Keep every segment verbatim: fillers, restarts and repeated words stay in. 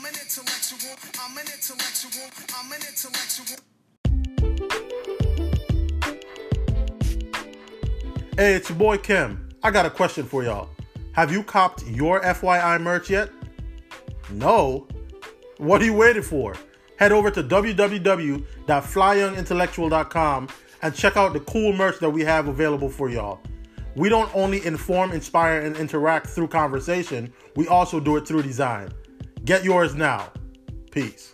I'm an intellectual. I'm an intellectual. I'm an intellectual. Hey, it's your boy Kim. I got a question for y'all. Have you copped your F Y I merch yet? No? What are you waiting for? Head over to w w w dot fly young intellectual dot com and check out the cool merch that we have available for y'all. We don't only inform, inspire, and interact through conversation, we also do it through design. Get yours now. Peace.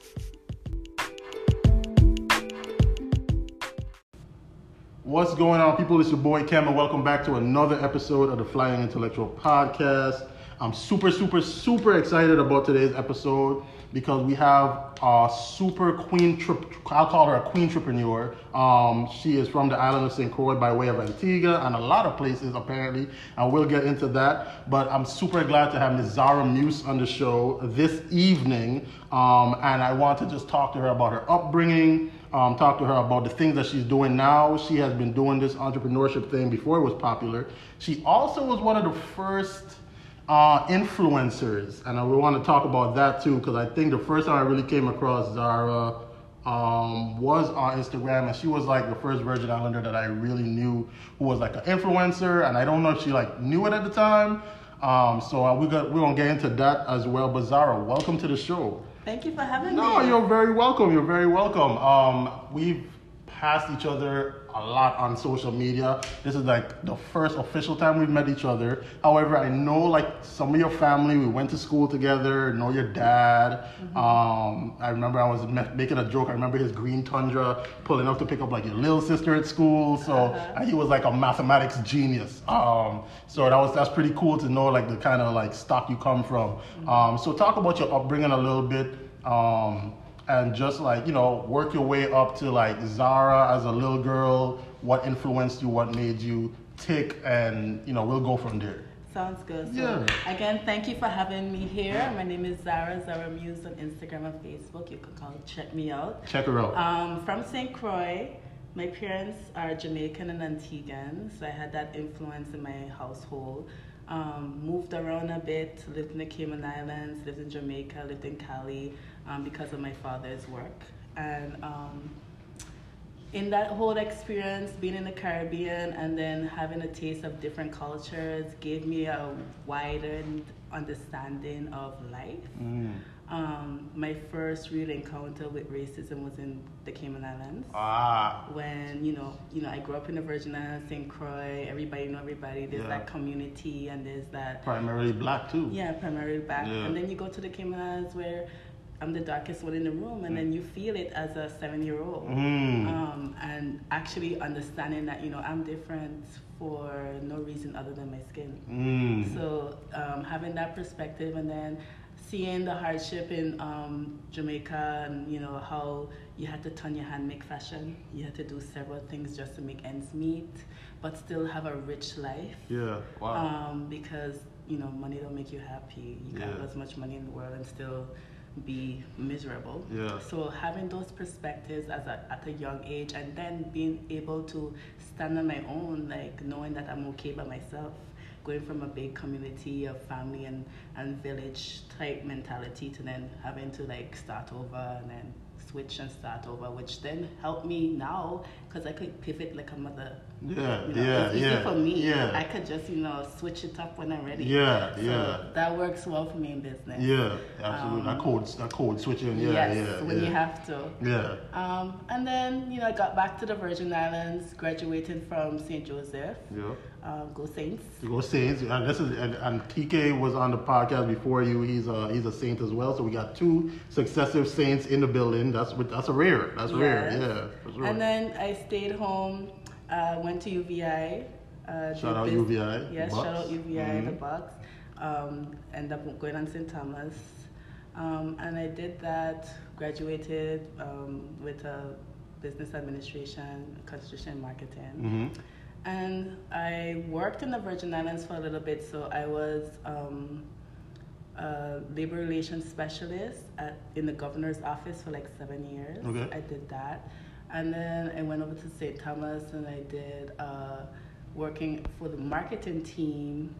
What's going on, people? It's your boy Cam, and welcome back to another episode of the Flying Intellectual Podcast. I'm super, super, super excited about today's episode because we have a super queen trip. I'll call her a queen entrepreneur. Um, she is from the island of Saint Croix by way of Antigua and a lot of places, apparently, and we'll get into that. But I'm super glad to have Miz Zara Muse on the show this evening, um, and I want to just talk to her about her upbringing. Um, talk to her about the things that she's doing now. She has been doing this entrepreneurship thing before it was popular. She also was one of the first uh, influencers, and I want to talk about that too, because I think the first time I really came across Zara um, was on Instagram, and she was like the first Virgin Islander that I really knew who was like an influencer, and I don't know if she like knew it at the time. Um, so uh, we got, we're going to get into that as well. But Zara, welcome to the show. Thank you for having no, me. No, you're very welcome. You're very welcome. Um, we've passed each other a lot on social media. This is like the first official time we've met each other. However, I know like some of your family, we went to school together, know your dad. Mm-hmm. Um, I remember I was me- making a joke. I remember his green Tundra pulling up to pick up like your little sister at school. So uh-huh. He was like a mathematics genius. Um, so that was that's pretty cool to know like the kind of like stock you come from. Mm-hmm. Um, so talk about your upbringing a little bit. Um, And just like, you know, work your way up to like Zara as a little girl, what influenced you, what made you tick, and, you know, we'll go from there. Sounds good. Yeah. So, again, thank you for having me here. My name is Zara, Zara Muse on Instagram and Facebook. You can call, check me out. Check her out. Um, from Saint Croix, my parents are Jamaican and Antiguan, so I had that influence in my household. Um, moved around a bit, lived in the Cayman Islands, lived in Jamaica, lived in Cali um, because of my father's work. And um, in that whole experience, being in the Caribbean and then having a taste of different cultures gave me a widened understanding of life. Mm. Um, my first real encounter with racism was in the Cayman Islands. Ah. When, you know, you know, I grew up in the Virgin Islands, Saint Croix, everybody know everybody, there's yeah. that community and there's that... Primarily black too. Yeah, primarily black. Yeah. And then you go to the Cayman Islands where I'm the darkest one in the room and mm. then you feel it as a seven-year-old. Mm. Um, and actually understanding that, you know, I'm different for no reason other than my skin. Mm. So um, having that perspective and then... seeing the hardship in um, Jamaica and, you know, how you had to turn your hand, make fashion. You had to do several things just to make ends meet, but still have a rich life. Yeah, wow. Um, because, you know, money don't make you happy. You can yeah. have as much money in the world and still be miserable. Yeah. So having those perspectives as a, at a young age and then being able to stand on my own, like knowing that I'm okay by myself. Going from a big community of family and, and village type mentality to then having to like start over and then switch and start over, which then helped me now because I could pivot like a mother. Yeah, you know, yeah, it's easy yeah. for me. Yeah. I could just, you know, switch it up when I'm ready. Yeah, so yeah. That works well for me in business. Yeah, absolutely. Um, I code, I code switching. Yeah, yes, yeah. when yeah. you have to. Yeah. Um, and then, you know, I got back to the Virgin Islands, graduated from Saint Joseph. Yeah. Um, go Saints. Go Saints. And this is and, and T K was on the podcast before you. He's a he's a Saint as well. So we got two successive Saints in the building. That's that's a rare. That's yes. rare. Yeah. That's rare. And then I stayed home. Uh, went to U V I. Uh, shout out business. U V I. Yes, Bucks. Shout out U V I, mm-hmm. the Bucks. Um, ended up going on Saint Thomas. Um, and I did that, graduated um, with a business administration, constitution marketing. Mm-hmm. And I worked in the Virgin Islands for a little bit, so I was um, a labor relations specialist at, in the governor's office for like seven years. Okay. I did that. And then I went over to Saint Thomas and I did uh, working for the marketing team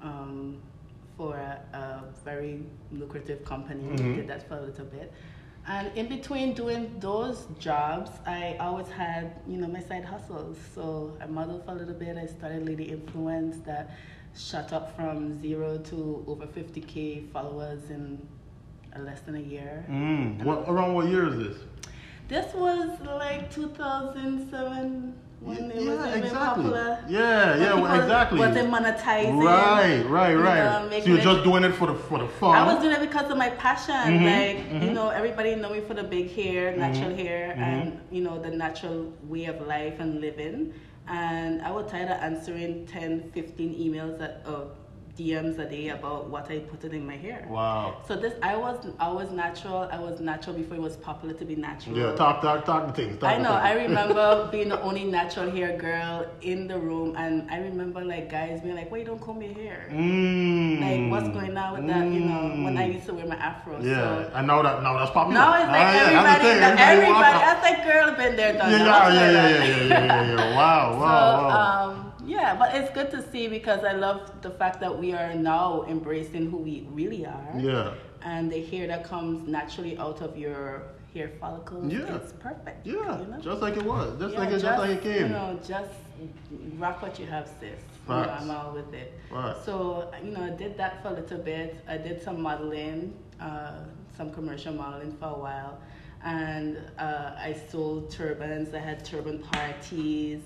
um, for a, a very lucrative company. Mm-hmm. I did that for a little bit. And in between doing those jobs, I always had, you know, my side hustles. So I modeled for a little bit. I started Lady Influence that shot up from zero to over fifty K followers in less than a year. Mm. What, around what year is this? This was like two thousand seven when yeah, it was yeah, even exactly. popular. Yeah, yeah, well, exactly. Wasn't monetizing. Right, right, right. You know, so you're just doing it for the for the fun. I was doing it because of my passion. Mm-hmm, like mm-hmm. you know, everybody know me for the big hair, natural mm-hmm. hair, mm-hmm. and you know the natural way of life and living. And I was tired of answering ten, fifteen emails that. Uh, D Ms a day about what I put in my hair. Wow. So this, I was always natural. I was natural before it was popular to be natural. Yeah, talk, talk, talk the things. Talk I know. I remember being the only natural hair girl in the room, and I remember like guys being like, "Why you don't comb your hair? Mm. Like, what's going on with mm. that? You know, when I used to wear my afro." Yeah, so, I know that. Now that's popular. Now it's like oh, everybody, yeah, the, everybody. everybody that's like girl been there, done yeah, that. Yeah, yeah, yeah, yeah, yeah, yeah, yeah. Wow, wow, so, wow. Um, Yeah, but it's good to see because I love the fact that we are now embracing who we really are. Yeah. And the hair that comes naturally out of your hair follicles, yeah. it's perfect. Yeah, you know? Just like it was. Just, yeah, like, it, just, just like it came. You know, just rock what you have, sis. Facts. You know, I'm all with it. Right. So, you know, I did that for a little bit. I did some modeling, uh, some commercial modeling for a while. And uh, I sold turbans. I had turban parties.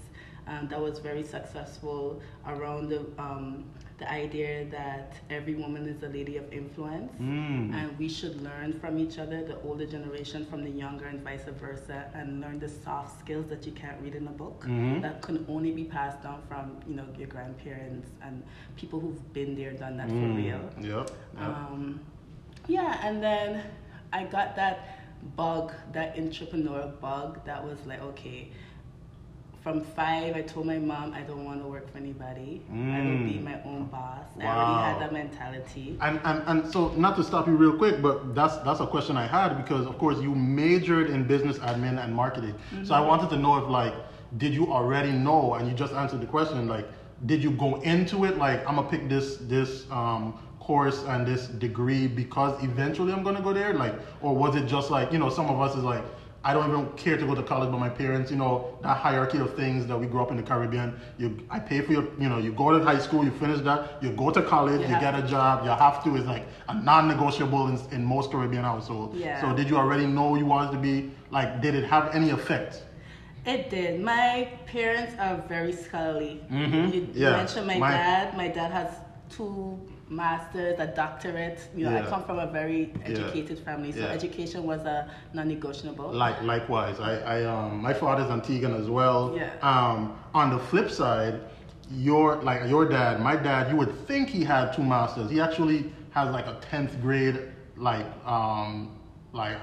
Um, that was very successful around the um, the idea that every woman is a lady of influence, mm. and we should learn from each other, the older generation from the younger, and vice versa, and learn the soft skills that you can't read in a book, mm-hmm. that can only be passed down from you know your grandparents and people who've been there, done that mm. for real. Yep. yep. Um, yeah, and then I got that bug, that entrepreneur bug, that was like okay. From five, I told my mom I don't want to work for anybody. Mm. I will be my own boss. Wow. I already had that mentality. And, and and so, not to stop you real quick, but that's that's a question I had because, of course, you majored in business admin and marketing. Mm-hmm. So I wanted to know if, like, did you already know? And you just answered the question, like, did you go into it like I'm gonna pick this this um, course and this degree because eventually I'm gonna go there, like, or was it just like you know some of us is like. I don't even care to go to college, but my parents, you know, that hierarchy of things that we grew up in the Caribbean, you, I pay for your, you know, you go to high school, you finish that, you go to college, yeah. you get a job, you have to, it's like a non-negotiable in, in most Caribbean households. Yeah. So did you already know you wanted to be, like, did it have any effect? It did. My parents are very scholarly. Mm-hmm. You yeah. mentioned my, my dad. My dad has two masters, a doctorate. You know, yeah. I come from a very educated yeah. family, so yeah. education was a non-negotiable. Like likewise, I, I um, my father's Antiguan as well. Yeah. Um, on the flip side, your like your dad, my dad, you would think he had two masters. He actually has like a tenth grade, like um, like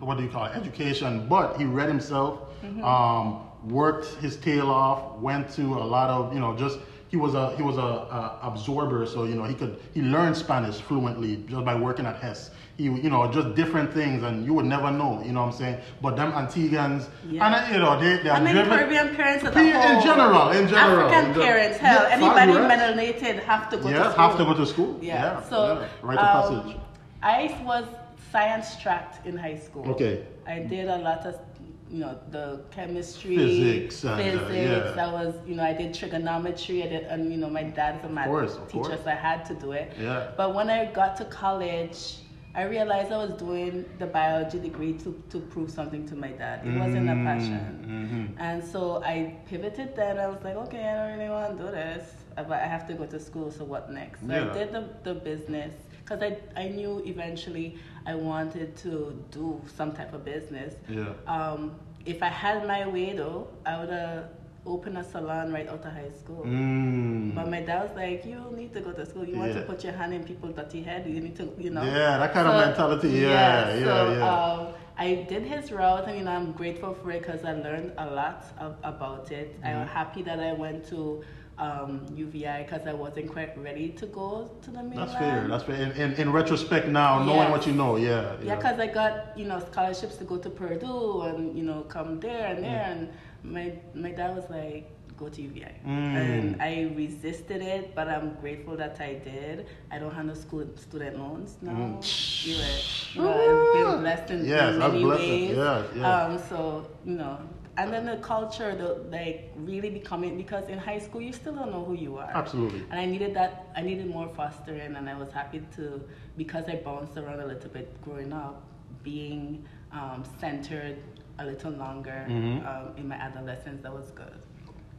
what do you call it, education? But he read himself, mm-hmm. um, worked his tail off, went to a lot of you know just. He was a he was a, a absorber, so you know he could he learned Spanish fluently just by working at Hess. He you know just different things, and you would never know, you know what I'm saying. But them Antiguans, yeah. and you know they they are. I mean, driven, Caribbean parents are the in whole, general, in general, African in general. parents, hell, yeah, anybody melanated have to go yeah, to school. have to go to school. Yeah, yeah so yeah. Rite of um, passage. I was science tracked in high school. Okay, I did a lot of. You know, the chemistry, physics, and, physics. Uh, yeah. That was, you know, I did trigonometry. I did, and you know, my dad's a math teacher, so I had to do it. Yeah. But when I got to college, I realized I was doing the biology degree to, to prove something to my dad. It mm-hmm. wasn't a passion. Mm-hmm. And so I pivoted then. I was like, okay, I don't really want to do this, but I have to go to school, so what next? So yeah. I did the, the business. Because I, I knew eventually I wanted to do some type of business. Yeah. Um, if I had my way, though, I would have opened a salon right out of high school. Mm. But my dad was like, you don't need to go to school. You yeah. want to put your hand in people's dirty head. You need to, you know. Yeah, that kind so, of mentality. Yeah, yeah, yeah. So, yeah. Um, I did his route. I mean, I'm grateful for it because I learned a lot of, about it. Mm. I'm happy that I went to... Um, U V I because I wasn't quite ready to go to the mainland. That's fair. That's fair. In, in, in retrospect now, yes. knowing what you know, yeah. Yeah, because yeah, I got, you know, scholarships to go to Purdue and, you know, come there and there. Mm. And my my dad was like, go to U V I. Mm. And I resisted it, but I'm grateful that I did. I don't have no school student loans now. Mm. You know, I've been blessed in, yes, in many blessed. ways. Yeah, yeah. Um, so, you know. And then the culture, the, like, really becoming, because in high school, you still don't know who you are. Absolutely. And I needed that, I needed more fostering, and I was happy to, because I bounced around a little bit growing up, being um, centered a little longer mm-hmm. um, in my adolescence, that was good.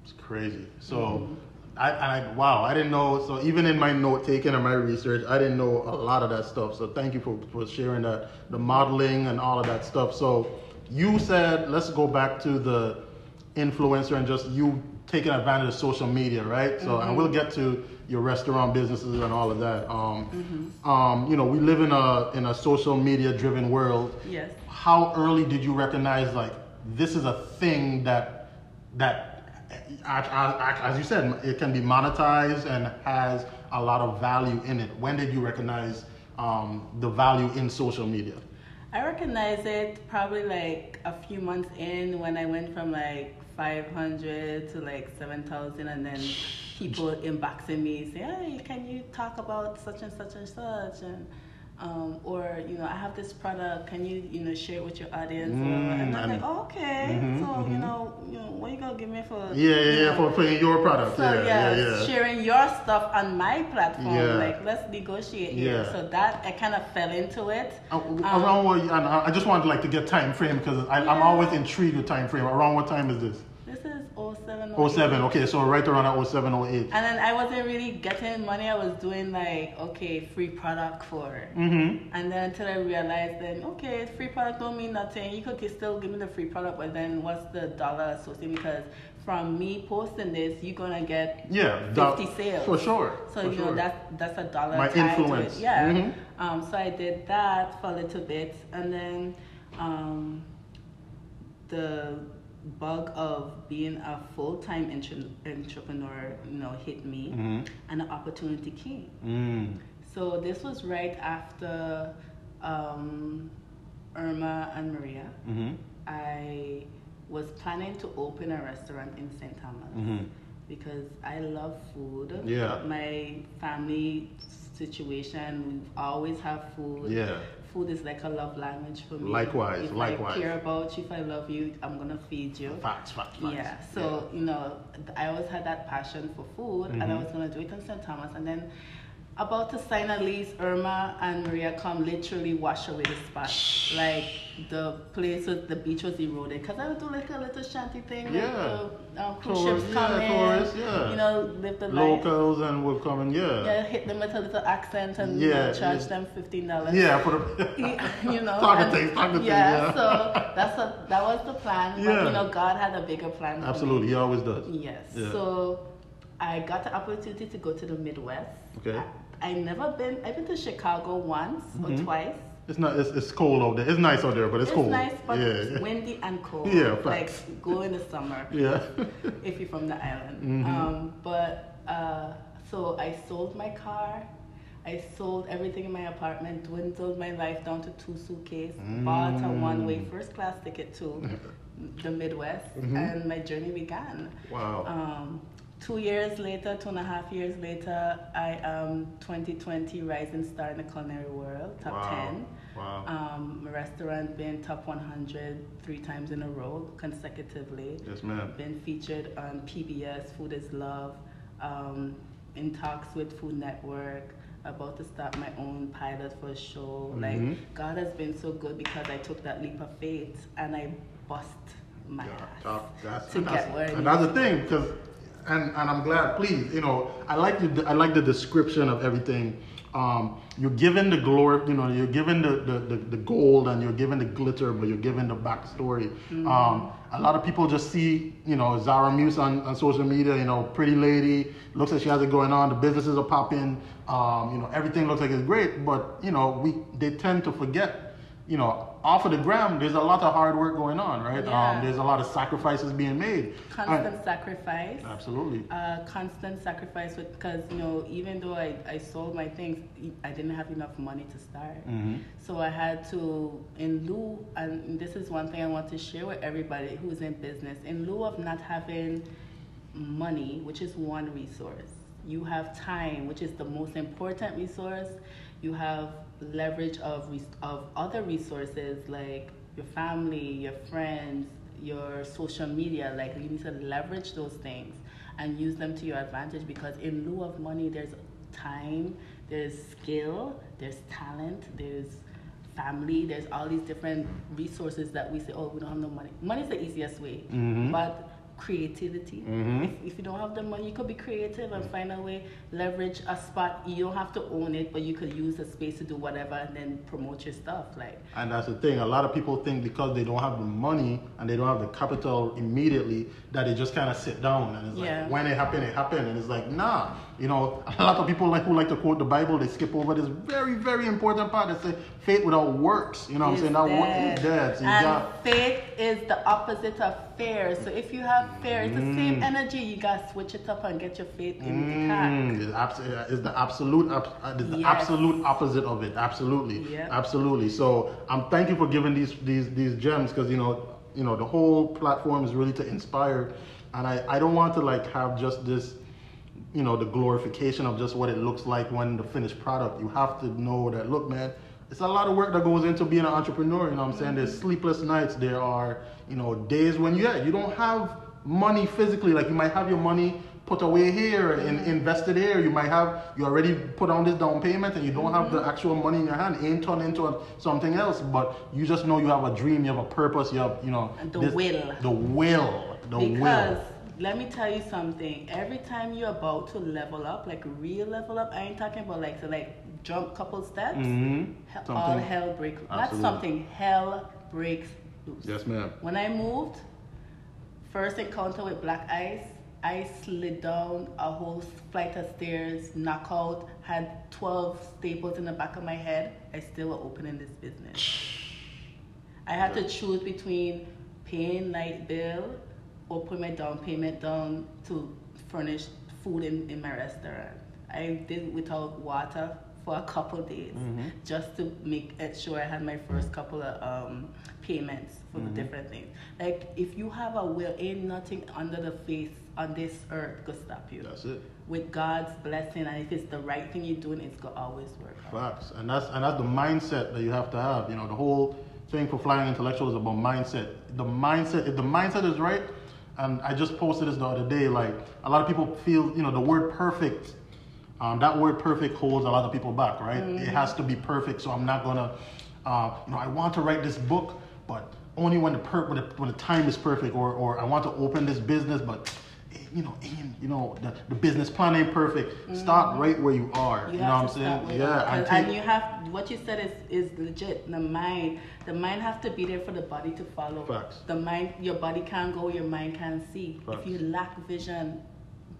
It's crazy. So, mm-hmm. I, I, wow, I didn't know, so even in my note-taking and my research, I didn't know a lot of that stuff, so thank you for, for sharing that, the modeling and all of that stuff. So. You said, let's go back to the influencer and just you taking advantage of social media, right? Mm-hmm. So, and we'll get to your restaurant businesses and all of that. Um, mm-hmm. um, you know, we live in a in a social media-driven world. Yes. How early did you recognize, like, this is a thing that, that as you said, it can be monetized and has a lot of value in it? When did you recognize um, the value in social media? I recognize it probably like a few months in when I went from like five hundred to like seven thousand, and then people inboxing me saying, hey, can you talk about such and such and such? And um, or, you know, I have this product, can you, you know, share it with your audience? Mm, and I'm like, oh, okay, mm-hmm, so, mm-hmm. you know, you know, what are you going to give me for? Yeah, yeah, you know, for putting your product. So, yeah, yeah, yeah, yeah, sharing your stuff on my platform, yeah. like, let's negotiate here. Yeah. So that, I kind of fell into it. I, um, around what, and I just wanted, like, to get time frame, because yeah. I'm always intrigued with time frame. Around what time is this? This is oh seven, oh eight. oh seven, okay, so right around at oh seven, oh eight. And then I wasn't really getting money. I was doing like, okay, free product for. Mm-hmm. And then until I realized then, okay, free product don't mean nothing. You could still give me the free product, but then what's the dollar associated? Because from me posting this, you're going to get yeah, fifty sales. For sure. So, for you know, sure. that, that's a dollar. My influence. To it. Yeah. Mm-hmm. Um, so I did that for a little bit. And then um, the... bug of being a full-time intra- entrepreneur, you know, hit me, mm-hmm. and the opportunity came. Mm. So this was right after um, Irma and Maria. Mm-hmm. I was planning to open a restaurant in Saint Thomas, mm-hmm. because I love food. Yeah. My family situation, we always have food. Yeah. Food is like a love language for me. Likewise, if likewise. If I care about you, if I love you, I'm going to feed you. Facts, facts, facts. Yeah, so, yeah. you know, I always had that passion for food, mm-hmm. and I was going to do it in Saint Thomas. And then about to sign a lease, Irma and Maria come literally wash away the spot. Like, the place, with the beach was eroded. Because I would do like a little shanty thing. Yeah. With the um, cruise tourist, ships coming. Yeah, tourists, yeah. You know, live the life. Locals and would come and, yeah. Yeah, hit them with a little accent and yeah, you know, charge yeah. them fifteen dollars. Yeah, for the... you know. Target thing, target thing, yeah. So, that's a, that was the plan. Yeah. But, you know, God had a bigger plan for Absolutely, me. He always does. Yes. Yeah. So, I got the opportunity to go to the Midwest. Okay. I, I never been. I've been to Chicago once mm-hmm. or twice. It's not. It's, it's cold out there. It's nice out there, but it's, it's cold. It's nice, but yeah. it's windy and cold. Yeah, facts. Like go in the summer. Yeah. If you're from the island. Mm-hmm. Um, but uh, so I sold my car. I sold everything in my apartment, dwindled my life down to two suitcases, mm. bought a one-way first-class ticket to the Midwest, mm-hmm. and my journey began. Wow. Um, Two years later, two and a half years later, I am twenty twenty rising star in the culinary world, top wow. ten. Wow. Um, my restaurant been top one hundred three times in a row consecutively. Yes, ma'am. Been featured on P B S, Food is Love, um, in talks with Food Network, about to start my own pilot for a show. Mm-hmm. Like, God has been so good because I took that leap of faith and I bust my yeah, ass top, that's, to that's, get where Another thing, because... And, and I'm glad, please, you know, I like the, I like the description of everything. Um, you're given the glory, you know, you're given the, the, the, the gold and you're given the glitter, but you're given the backstory. Mm-hmm. Um, a lot of people just see, you know, Zara Muse on, on social media, you know, pretty lady, looks like she has it going on, the businesses are popping, um, you know, everything looks like it's great, but, you know, we they tend to forget, you know, off of the ground, there's a lot of hard work going on, right? Yeah. Um, there's a lot of sacrifices being made. Constant and, sacrifice. Absolutely. Uh, constant sacrifice with, because, you know, even though I, I sold my things, I didn't have enough money to start. Mm-hmm. So I had to, in lieu, and this is one thing I want to share with everybody who's in business, in lieu of not having money, which is one resource. You have time, which is the most important resource. You have leverage of of other resources like your family, your friends, your social media. Like, you need to leverage those things and use them to your advantage, because in lieu of money, there's time, there's skill, there's talent, there's family, there's all these different resources that we say, oh, we don't have no money. Money's the easiest way, mm-hmm. but creativity. Mm-hmm. If, if you don't have the money, you could be creative and find a way, leverage a spot. You don't have to own it, but you could use the space to do whatever and then promote your stuff. Like, and that's the thing. A lot of people think because they don't have the money and they don't have the capital immediately that they just kind of sit down and it's like, yeah. when it happened, it happened. And it's like, nah. You know, a lot of people like who like to quote the Bible, they skip over this very, very important part that says faith without works. You know what I'm saying? That work is dead. So and got... faith is the opposite of fear. So if you have fear, it's mm. the same energy. You got to switch it up and get your faith in mm. the act. It's the absolute, it's the yes. absolute opposite of it. Absolutely. Yep. Absolutely. So I'm um, thank you for giving these these these gems, because, you know, you know, the whole platform is really to inspire. And I, I don't want to like have just this, you know, the glorification of just what it looks like when the finished product. You have to know that, look, man, it's a lot of work that goes into being an entrepreneur. You know what I'm saying? There's sleepless nights. There are, you know, days when, yeah, you don't have money physically. Like, you might have your money put away here and invested here. You might have, you already put on this down payment and you don't have the actual money in your hand. It ain't turned into something else, but you just know you have a dream, you have a purpose, you have, you know. The this, will. The will. The because will. Let me tell you something. Every time you're about to level up, like real level up, I ain't talking about like to like jump couple steps. Mm-hmm. he- all hell breaks. Not something. Hell breaks loose. Yes, ma'am. When I moved, first encounter with black ice, I slid down a whole flight of stairs, knockout. Had twelve staples in the back of my head. I still were opening this business. I had to choose between paying light bill or put my down payment down to furnish food in, in my restaurant. I did without water for a couple days, mm-hmm. just to make sure I had my first couple of um, payments for mm-hmm. the different things. Like, if you have a will, ain't nothing under the face on this earth could stop you. That's it. With God's blessing, and if it's the right thing you're doing, it's gonna always work out. Facts, and that's, and that's the mindset that you have to have. You know, the whole thing for Flying Intellectual is about mindset. The mindset, if the mindset is right. And I just posted this the other day, like, a lot of people feel, you know, the word perfect, um, that word perfect holds a lot of people back, right? Mm-hmm. It has to be perfect, so I'm not gonna, uh, you know, I want to write this book, but only when the per- when the, when the time is perfect, or, or I want to open this business, but, you know, you know, the, the business plan ain't perfect. Mm-hmm. Stop right where you are, you, you know what I'm saying? Yeah. T- and you have, what you said is, is legit. The mind, the mind has to be there for the body to follow. Facts. The mind, your body can't go, your mind can't see. Facts. If you lack vision,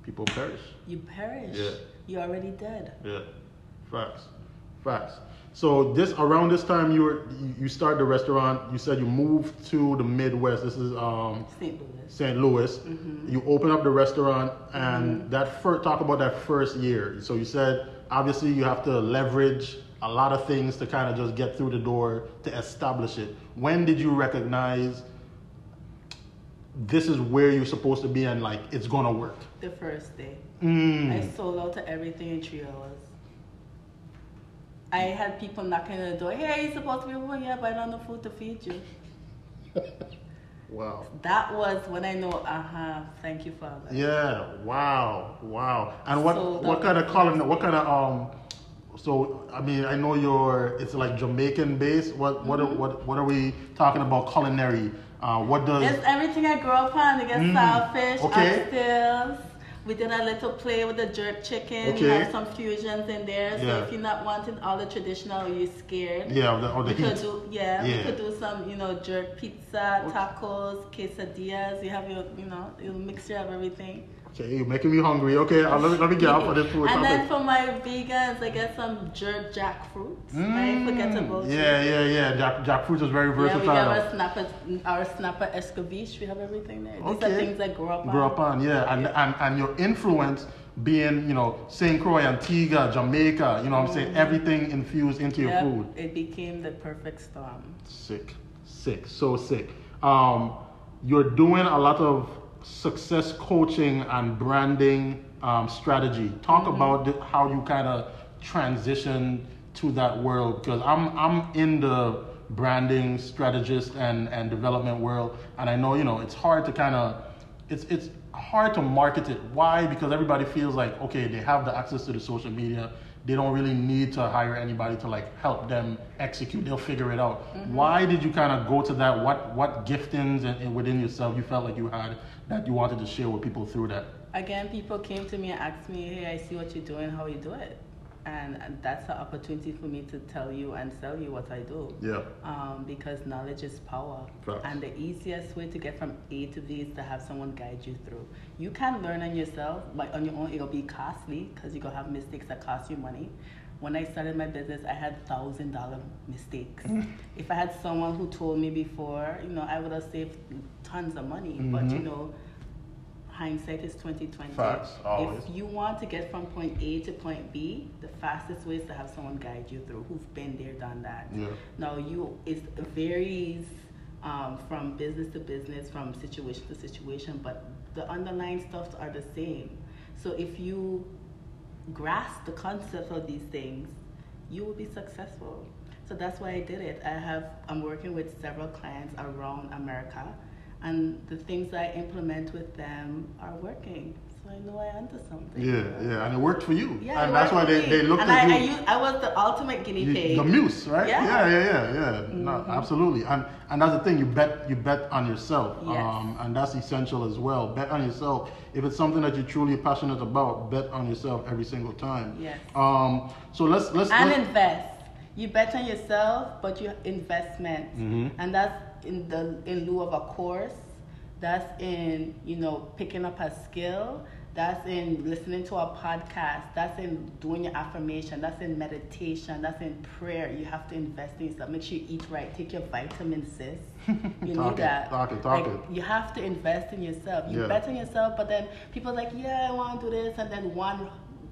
people perish. You perish. Yeah. You're already dead. Yeah. Facts. Facts. So this, around this time you were, you started the restaurant, you said you moved to the Midwest. This is um, Saint Louis. Saint Louis. Mm-hmm. You opened up the restaurant, and mm-hmm. that first, talk about that first year. So you said, obviously you have to leverage a lot of things to kind of just get through the door to establish it. When did you recognize this is where you're supposed to be and like it's gonna work? The first day. Mm. I sold out to everything in three hours. I had people knocking on the door. Hey, you're supposed to be over here, but I don't have food to feed you. Wow. That was when I know, uh-huh, thank you, Father. Yeah, wow, wow. And what so what kind of calling, what kind of, um, so, I mean, I know you're, it's like Jamaican based. What what, mm-hmm. what, what are we talking about culinary? Uh, what does? It's everything I grew up on. You get mm, saltfish, okay. oxtails. We did a little play with the jerk chicken. Okay. We have some fusions in there. So yeah. if you're not wanting all the traditional, or you're scared. Yeah, or the, or the we heat. Could do, yeah, yeah, we could do some, you know, jerk pizza, tacos, quesadillas. You have your, you know, your mixture of everything. Okay, you're making me hungry. Okay, I'll, let, me, let me get out for this food. And topic. Then for my vegans, I get some jerk jackfruit. Mm, right? Forgettable. Yeah, yeah, yeah. Jack, jackfruit is very versatile. Yeah, we have our snapper, our snapper escabeche. We have everything there. Okay. These are things I grew up on. Grew up on, yeah. And, and, and your influence being, you know, Saint Croix, Antigua, Jamaica, you know what I'm saying? Mm. Everything infused into your yep, food. It became the perfect storm. Sick, sick, so sick. Um, you're doing a lot of success coaching and branding um, strategy. Talk mm-hmm. about the, how you kind of transition to that world, because I'm I'm in the branding strategist and, and development world, and I know, you know, it's hard to kind of it's it's hard to market it. Why? Because everybody feels like, okay, they have the access to the social media, they don't really need to hire anybody to like help them execute, they'll figure it out. Mm-hmm. Why did you kind of go to that? What what giftings and, and within yourself you felt like you had that you wanted to share with people through that? Again, people came to me and asked me, hey, I see what you're doing, how you do it? And that's an opportunity for me to tell you and sell you what I do. Yeah. Um, because knowledge is power. Perhaps. And the easiest way to get from A to B is to have someone guide you through. You can learn on yourself, but on your own it'll be costly because you're gonna have mistakes that cost you money. When I started my business, I had thousand dollar mistakes. Mm-hmm. If I had someone who told me before, you know, I would have saved tons of money. Mm-hmm. But you know, hindsight is twenty twenty. Facts, always. If you want to get from point A to point B, the fastest way is to have someone guide you through who've been there, done that. Yeah. Now, you it varies um, from business to business, from situation to situation, but the underlying stuff are the same. So if you grasp the concept of these things, you will be successful. So that's why I did it. I have I'm working with several clients around America, and the things I implement with them are working. So I know I onto something. Yeah, yeah, and it worked for you. Yeah, and that's why they, they looked and at I, you. I, used, I was the ultimate guinea you, pig. The muse, right? Yeah, yeah, yeah, yeah. yeah. Mm-hmm. No, absolutely, and and that's the thing. You bet, you bet on yourself, yes. um, and that's essential as well. Bet on yourself. If it's something that you're truly passionate about, bet on yourself every single time. Yes. Um. So let's let's and let's, invest. You bet on yourself, but your investment, mm-hmm. and that's. In the in lieu of a course, that's in, you know, picking up a skill, that's in listening to a podcast, that's in doing your affirmation, that's in meditation, that's in prayer. You have to invest in stuff. Make sure you eat right, take your vitamins, sis. You talk need it, that. Talk it, talk like, it. You have to invest in yourself. You yeah. bet on yourself, but then people are like, yeah, I want to do this, and then one.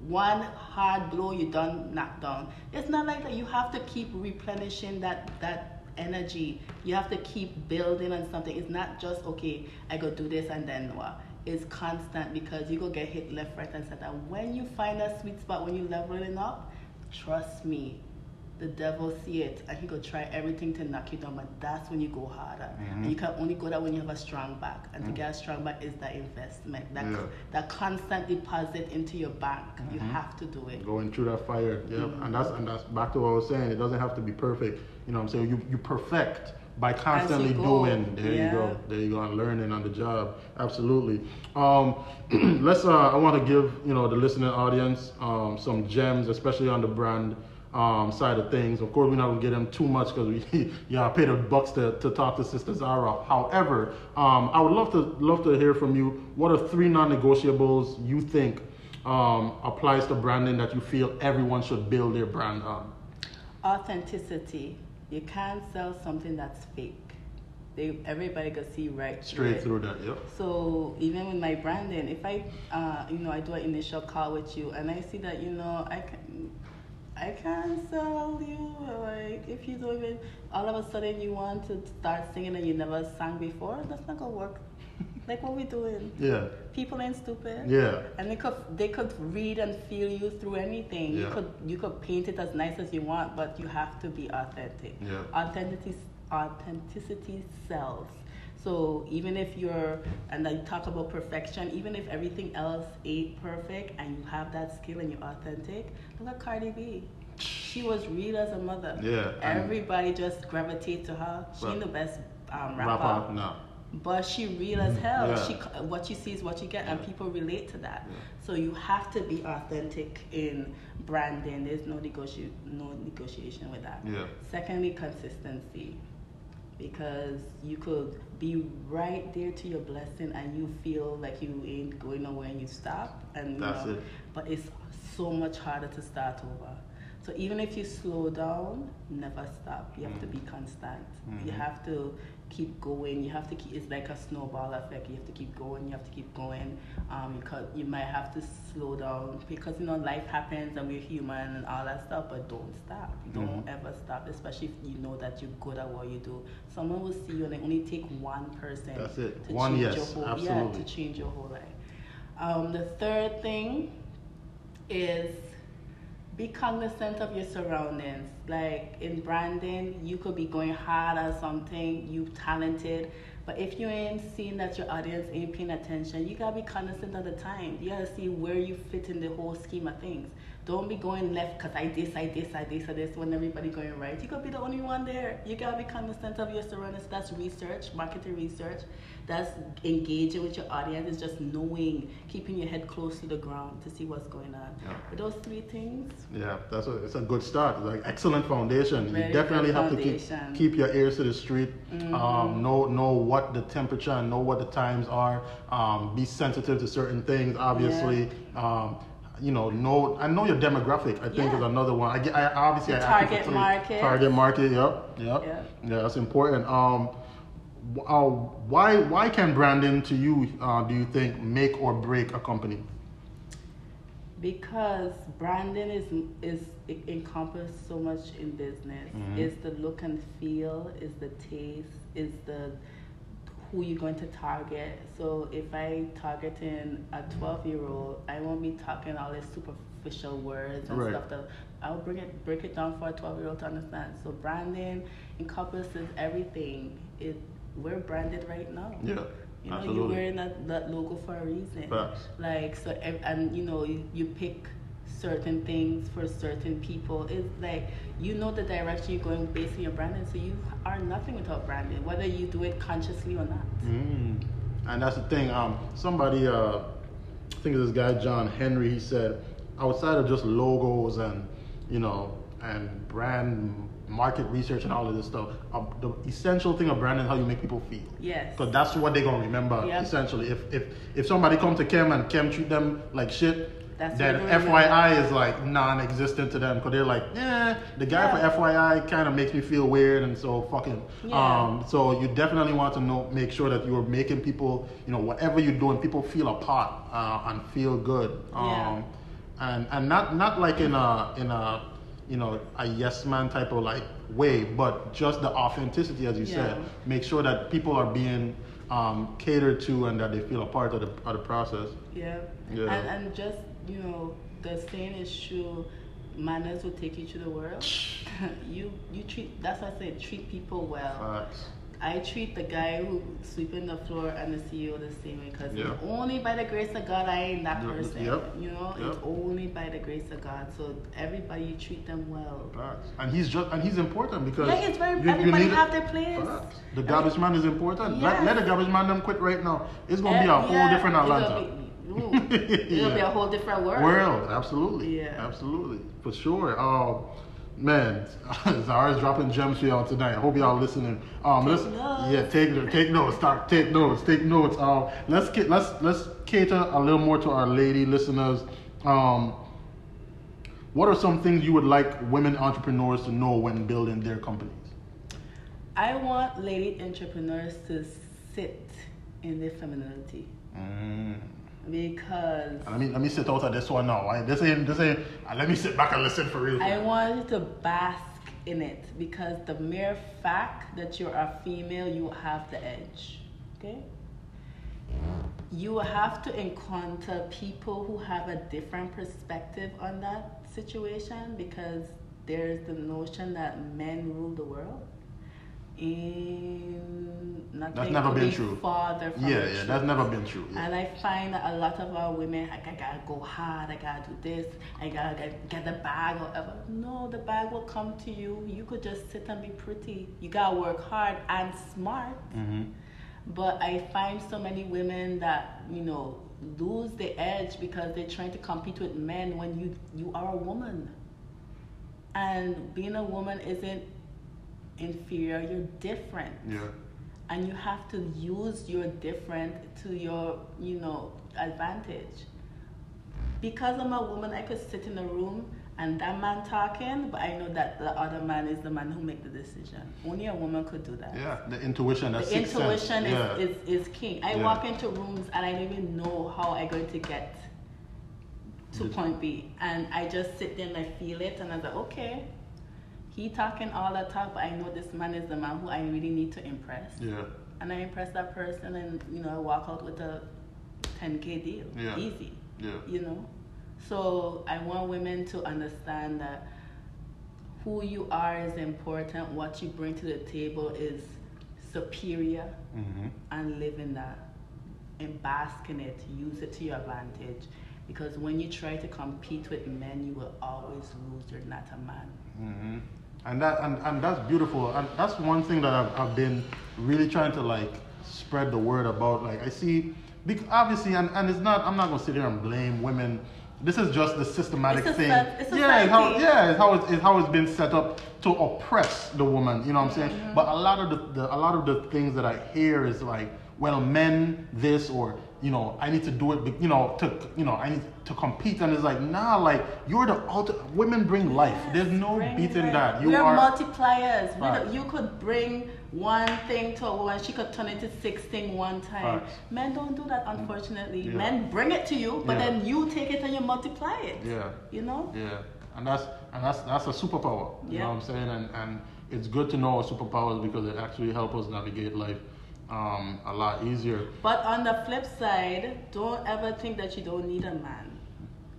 One hard blow, you done knocked down. It's not like that. You have to keep replenishing that that. energy. You have to keep building on something. It's not just, okay, I go do this and then what. It's constant, because you go get hit left, right, and center. When you find that sweet spot, when you're leveling up, trust me, the devil see it, and he go try everything to knock you down, but that's when you go harder. Mm-hmm. And you can only go there when you have a strong back, and mm-hmm. to get a strong back is that investment, that yeah. that constant deposit into your bank. Mm-hmm. You have to do it. Going through that fire, yeah, mm-hmm. and that's and that's back to what I was saying. It doesn't have to be perfect. You know what I'm saying? You you perfect by constantly doing. There yeah. you go. There you go. And learning on the job. Absolutely. Um, let's. Uh, I want to give you know the listening audience um, some gems, especially on the brand um, side of things. Of course, we're not gonna get them too much because we yeah pay the bucks to, to talk to Sister Zara. However, um, I would love to love to hear from you. What are three non-negotiables you think um, applies to branding that you feel everyone should build their brand on? Authenticity. You can't sell something that's fake. They, everybody can see right straight through, through that. Yep. So even with my branding, if I, uh, you know, I do an initial call with you, and I see that you know I can, I can sell you. Like if you don't even, all of a sudden you want to start singing and you never sang before, that's not gonna work. Like what we doing? Yeah. People ain't stupid. Yeah. And they could they could read and feel you through anything. Yeah. You could you could paint it as nice as you want, but you have to be authentic. Yeah. Authenticity authenticity sells. So even if you're and I talk about perfection, even if everything else ain't perfect and you have that skill and you're authentic, look at Cardi B. She was real as a mother. Yeah. Everybody just gravitate to her. She ain't the best um, rapper. Rapper, no. But she real as hell. Yeah. She what you see is what you get, yeah. and people relate to that. Yeah. So you have to be authentic in branding. There's no negoti- no negotiation with that. Yeah. Secondly, consistency, because you could be right there to your blessing, and you feel like you ain't going nowhere, and you stop, and you That's know, it. But it's so much harder to start over. So even if you slow down, never stop. You have mm. to be constant. Mm-hmm. You have to keep going. You have to keep. It's like a snowball effect. You have to keep going. You have to keep going. Um, you could, you might have to slow down because you know life happens and we're human and all that stuff. But don't stop. Don't mm-hmm. ever stop. Especially if you know that you're good at what you do. Someone will see you and it only take one person. That's it. To one yes, your whole, absolutely. Yeah, to change your whole life. Um, the third thing is. Be cognizant of your surroundings. Like in branding, you could be going hard at something, you talented, but if you ain't seeing that your audience ain't paying attention, you gotta be cognizant of the time. You gotta see where you fit in the whole scheme of things. Don't be going left because I this, I this, I this, I this, when everybody going right. You could be the only one there. You gotta be cognizant of your surroundings. That's research, marketing research. That's engaging with your audience. It's just knowing, keeping your head close to the ground to see what's going on. Yeah. But those three things. Yeah, that's a, it's a good start. Like excellent foundation. Very you definitely have foundation. to keep, keep your ears to the street. Mm-hmm. Um, know know what the temperature and know what the times are. Um, be sensitive to certain things. Obviously. Yeah. Um, You know, know I know your demographic. I think yeah. is another one. I, get, I obviously I target market. Target market. Yep, yep, yep. Yeah, that's important. Um, uh, why why can branding to you uh, do you think make or break a company? Because branding is is it encompasses so much in business. Mm-hmm. It's the look and feel. It's the taste. It's the who you're going to target. So if I targeting a twelve year old, I won't be talking all these superficial words and right. stuff that I'll bring it break it down for a twelve year old to understand. So branding encompasses everything. It we're branded right now. Yeah. You know, absolutely. You're wearing that, that logo for a reason. Facts. Like so and you know, you, you pick certain things for certain people. It's like you know the direction you're going based on your branding, so you are nothing without branding, whether you do it consciously or not. Mm. And that's the thing. Um, somebody, uh, I think this guy John Henry, he said, outside of just logos and you know and brand market research and all of this stuff, uh, the essential thing of branding is how you make people feel. Yes. Because that's what they're gonna remember. Yep. Essentially, if if if somebody comes to Kim and Kim treat them like shit. That's that F Y I is like non-existent to them because they're like, eh, the guy yeah. for F Y I kind of makes me feel weird and so fucking. Yeah. Um, so you definitely want to know, make sure that you are making people, you know, whatever you're doing, people feel a part uh, and feel good. Um, yeah. And and not not like in a in a you know a yes man type of like way, but just the authenticity as you yeah. said. Make sure that people are being. Um, catered to and that they feel a part of the, of the process. Yeah. yeah. And, and just, you know, the saying is true, manners will take you to the world. you you treat, that's why I say treat people well. Facts. I treat the guy who's sweeping the floor and the C E O the same way because yeah. only by the grace of God I ain't that person. Yep. You know, yep. it's only by the grace of God. So everybody, you treat them well. Facts. And he's just and he's important because yeah, it's very you, everybody you have their place. Facts. The garbage I mean, man is important. Yeah. Let, let the garbage man them quit right now. It's gonna be a whole yeah, different Atlanta. It'll be, yeah. it'll be a whole different world. World, absolutely. Yeah, absolutely for sure. Um, Man, Zara's dropping gems for y'all tonight. I hope y'all listening. Um, let's yeah, take take notes, talk, take notes, take notes. Um, let's get let's let's cater a little more to our lady listeners. Um, what are some things you would like women entrepreneurs to know when building their companies? I want lady entrepreneurs to sit in their femininity. Mm. Because let me let me sit out of this one now. I, this ain't this ain't. Let me sit back and listen for real. I want you to bask in it because the mere fact that you're a female, you have the edge. Okay. You have to encounter people who have a different perspective on that situation because there's the notion that men rule the world. In nothing that's never been true. Farther from yeah, yeah, truth. That's never been true. Yeah. And I find that a lot of our women, like, I gotta go hard, I gotta do this, I gotta get, get the bag or whatever. No, the bag will come to you. You could just sit and be pretty. You gotta work hard and smart. Mm-hmm. But I find so many women that, you know, lose the edge because they're trying to compete with men when you, you are a woman. And being a woman isn't inferior, you're different. Yeah. And you have to use your different to your, you know, advantage. Because I'm a woman, I could sit in a room and that man talking, but I know that the other man is the man who make the decision. Only a woman could do that. Yeah, the intuition. That's the intuition is, yeah. is, is, is key. I yeah. walk into rooms and I don't even know how I'm going to get to Did point B. And I just sit there and I feel it and I was like, okay, he talking all that talk, but I know this man is the man who I really need to impress. Yeah. And I impress that person and, you know, I walk out with a ten K deal. Yeah. Easy. Yeah. You know? So I want women to understand that who you are is important, what you bring to the table is superior, mm-hmm. and live in that, and bask in it, use it to your advantage. Because when you try to compete with men, you will always lose, you're not a man. Mm-hmm. And that and, and that's beautiful. And that's one thing that I've, I've been really trying to like spread the word about. Like I see, because obviously, and, and it's not, I'm not gonna sit here and blame women. This is just the systematic it's a, thing. It's a yeah, it's how, yeah, it's how it's, it's how it's been set up to oppress the woman. You know what I'm saying? Mm-hmm. But a lot of the, the a lot of the things that I hear is like, well, men this, or you know, I need to do it. You know, to you know, I need to compete, and it's like, nah, like you're the ultimate. Women bring life. There's no bring beating life. That. You We're are multipliers. Right. You could bring one thing to a woman, she could turn into six things one time. Right. Men don't do that, unfortunately. Yeah. Men bring it to you, but yeah. then you take it and you multiply it. Yeah. You know. Yeah, and that's and that's that's a superpower. You yeah. know what I'm saying? And and it's good to know our superpowers because it actually helps us navigate life. Um, a lot easier. But on the flip side, don't ever think that you don't need a man,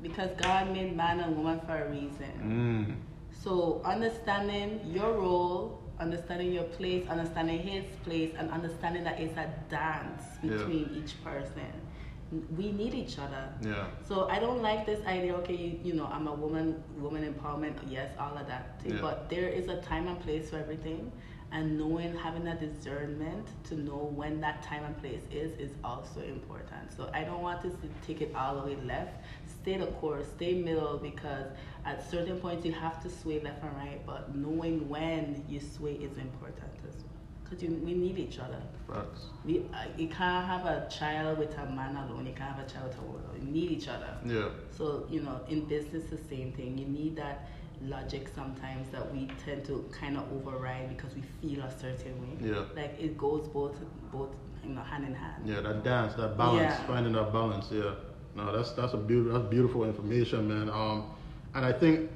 because God made man and woman for a reason. Mm. So understanding your role, understanding your place, understanding his place, and understanding that it's a dance between yeah. each person. We need each other. Yeah. So I don't like this idea, okay, you, you know, I'm a woman, woman empowerment, yes, all of that thing, yeah. but there is a time and place for everything. And knowing, having that discernment to know when that time and place is, is also important. So I don't want us to take it all the way left. Stay the course, stay middle, because at certain points you have to sway left and right, but knowing when you sway is important as well. Because we need each other. Facts. We, uh, you can't have a child with a man alone, you can't have a child with a woman alone. You need each other. Yeah. So, you know, in business, the same thing. You need that logic sometimes that we tend to kind of override because we feel a certain way. Yeah. Like it goes both, both you know, hand in hand. Yeah, that dance, that balance, yeah. finding that balance. Yeah. No, that's that's a beautiful, that's beautiful information, man. Um, and I think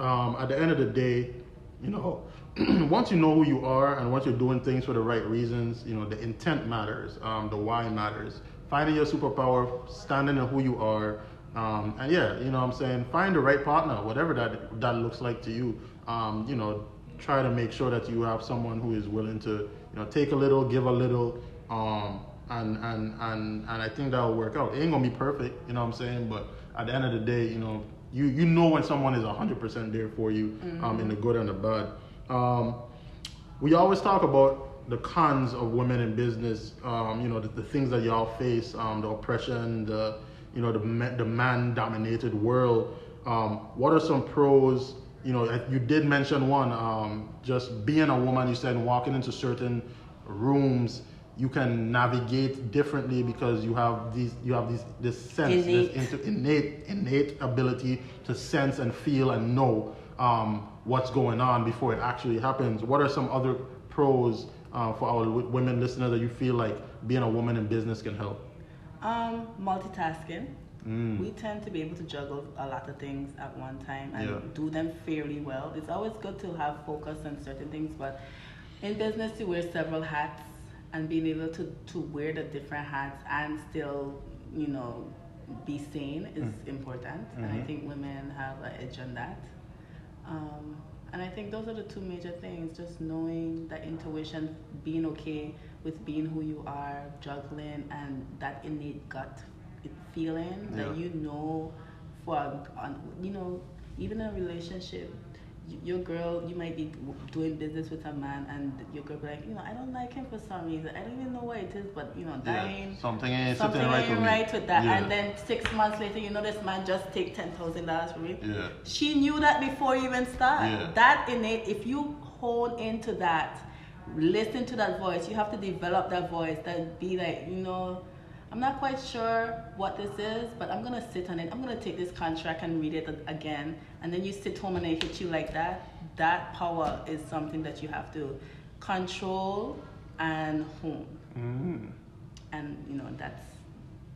um, at the end of the day, you know, once you know who you are and once you're doing things for the right reasons, you know, the intent matters, um, the why matters. Finding your superpower, standing in who you are. Um, and yeah, you know what I'm saying? Find the right partner, whatever that that looks like to you. Um, you know, try to make sure that you have someone who is willing to, you know, take a little, give a little, um, and, and, and, and I think that'll work out. It ain't gonna be perfect, you know what I'm saying? But at the end of the day, you know, you, you know when someone is one hundred percent there for you, mm-hmm. um, in the good and the bad. Um, we always talk about the cons of women in business, um, you know, the, the things that y'all face, um, the oppression, the... you know, the, the man-dominated world. Um, what are some pros? You know, you did mention one, um, just being a woman, you said, walking into certain rooms, you can navigate differently because you have these, you have these, this sense, innate. this innate, innate ability to sense and feel and know um, what's going on before it actually happens. What are some other pros uh, for our women listeners that you feel like being a woman in business can help? Um, multitasking. Mm. We tend to be able to juggle a lot of things at one time and yeah. do them fairly well. It's always good to have focus on certain things, but in business you wear several hats, and being able to, to wear the different hats and still, you know, be sane is mm. important. Mm-hmm. And I think women have an edge on that. Um, and I think those are the two major things, just knowing that intuition, being okay with being who you are, juggling, and that innate gut feeling yeah. that you know for, on, you know, even in a relationship, your girl, you might be doing business with a man and your girl be like, you know, I don't like him for some reason. I don't even know what it is, but you know, that yeah. ain't, something ain't, something ain't right, right with that. Yeah. And then six months later, you know, this man just take ten thousand dollars from you. Yeah. She knew that before you even start. Yeah. That innate, if you hone into that, listen to that voice. You have to develop that voice. That be like, you know, I'm not quite sure what this is, but I'm gonna sit on it. I'm gonna take this contract and read it again. And then you sit home and it hits you like that. That power is something that you have to control and hone. Mm-hmm. And you know, that's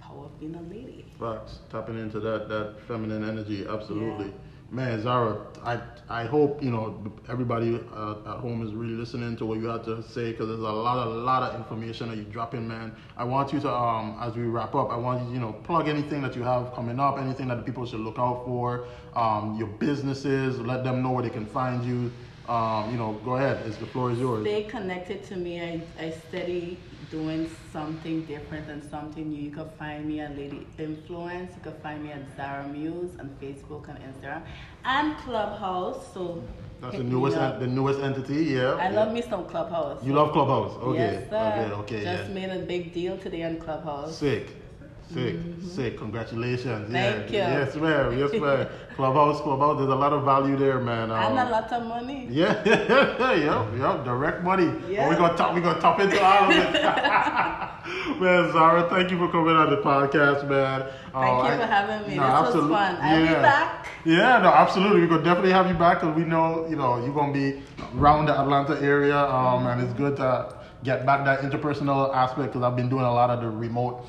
power of being a lady. Fox, tapping into that that feminine energy, absolutely. Yeah. Man, Zara, I I hope you know everybody uh, at home is really listening to what you had to say, because there's a lot, a lot of information that you dropping, man. I want you to, um, as we wrap up, I want you to, you know, plug anything that you have coming up, anything that people should look out for, um, your businesses, let them know where they can find you. Um, you know, go ahead. It's, the floor is yours. Stay connected to me. I I steady doing something different and something new. You can find me at Lady Influence. You can find me at Zara Muse on Facebook and Instagram and Clubhouse. So that's the newest, en- the newest entity. Yeah. I yeah. love me some Clubhouse. You love Clubhouse. Okay. Yes, sir. Okay. Okay. Just yeah. made a big deal today on Clubhouse. Sick. Sick, mm-hmm. sick. Congratulations. Thank yeah. you. Yes, ma'am. Yes, ma'am. Clubhouse, Clubhouse. There's a lot of value there, man. Um, and a lot of money. Yeah. yep, yep. Direct money. Yeah. We're going to top, we're going to top into all of it. Man, Zara, thank you for coming on the podcast, man. Uh, thank you for having me. No, this absolutely. was fun. I'll yeah. be back. Yeah, no, absolutely. We're going to definitely have you back, because we know, you know, you're going to be around the Atlanta area, um, mm-hmm. and it's good to get back that interpersonal aspect, because I've been doing a lot of the remote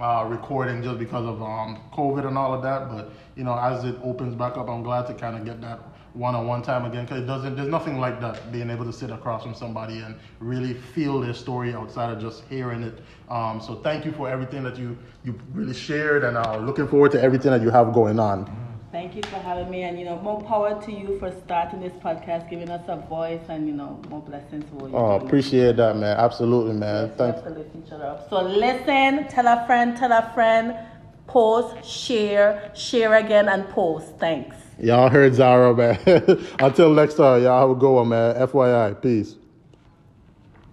Uh, recording just because of um, COVID and all of that. But you know, as it opens back up, I'm glad to kind of get that one-on-one time again, because it doesn't. There's nothing like that, being able to sit across from somebody and really feel their story outside of just hearing it. Um, so thank you for everything that you you really shared, and uh, looking forward to everything that you have going on. Thank you for having me, and you know, more power to you for starting this podcast, giving us a voice, and you know, more blessings for you. Oh, appreciate that, man. Absolutely, man. Thanks. To lift each other up. So listen, tell a friend, tell a friend, post, share, share again, and post. Thanks. Y'all heard Zara, man. Until next time, y'all have a good one, man. F Y I, peace.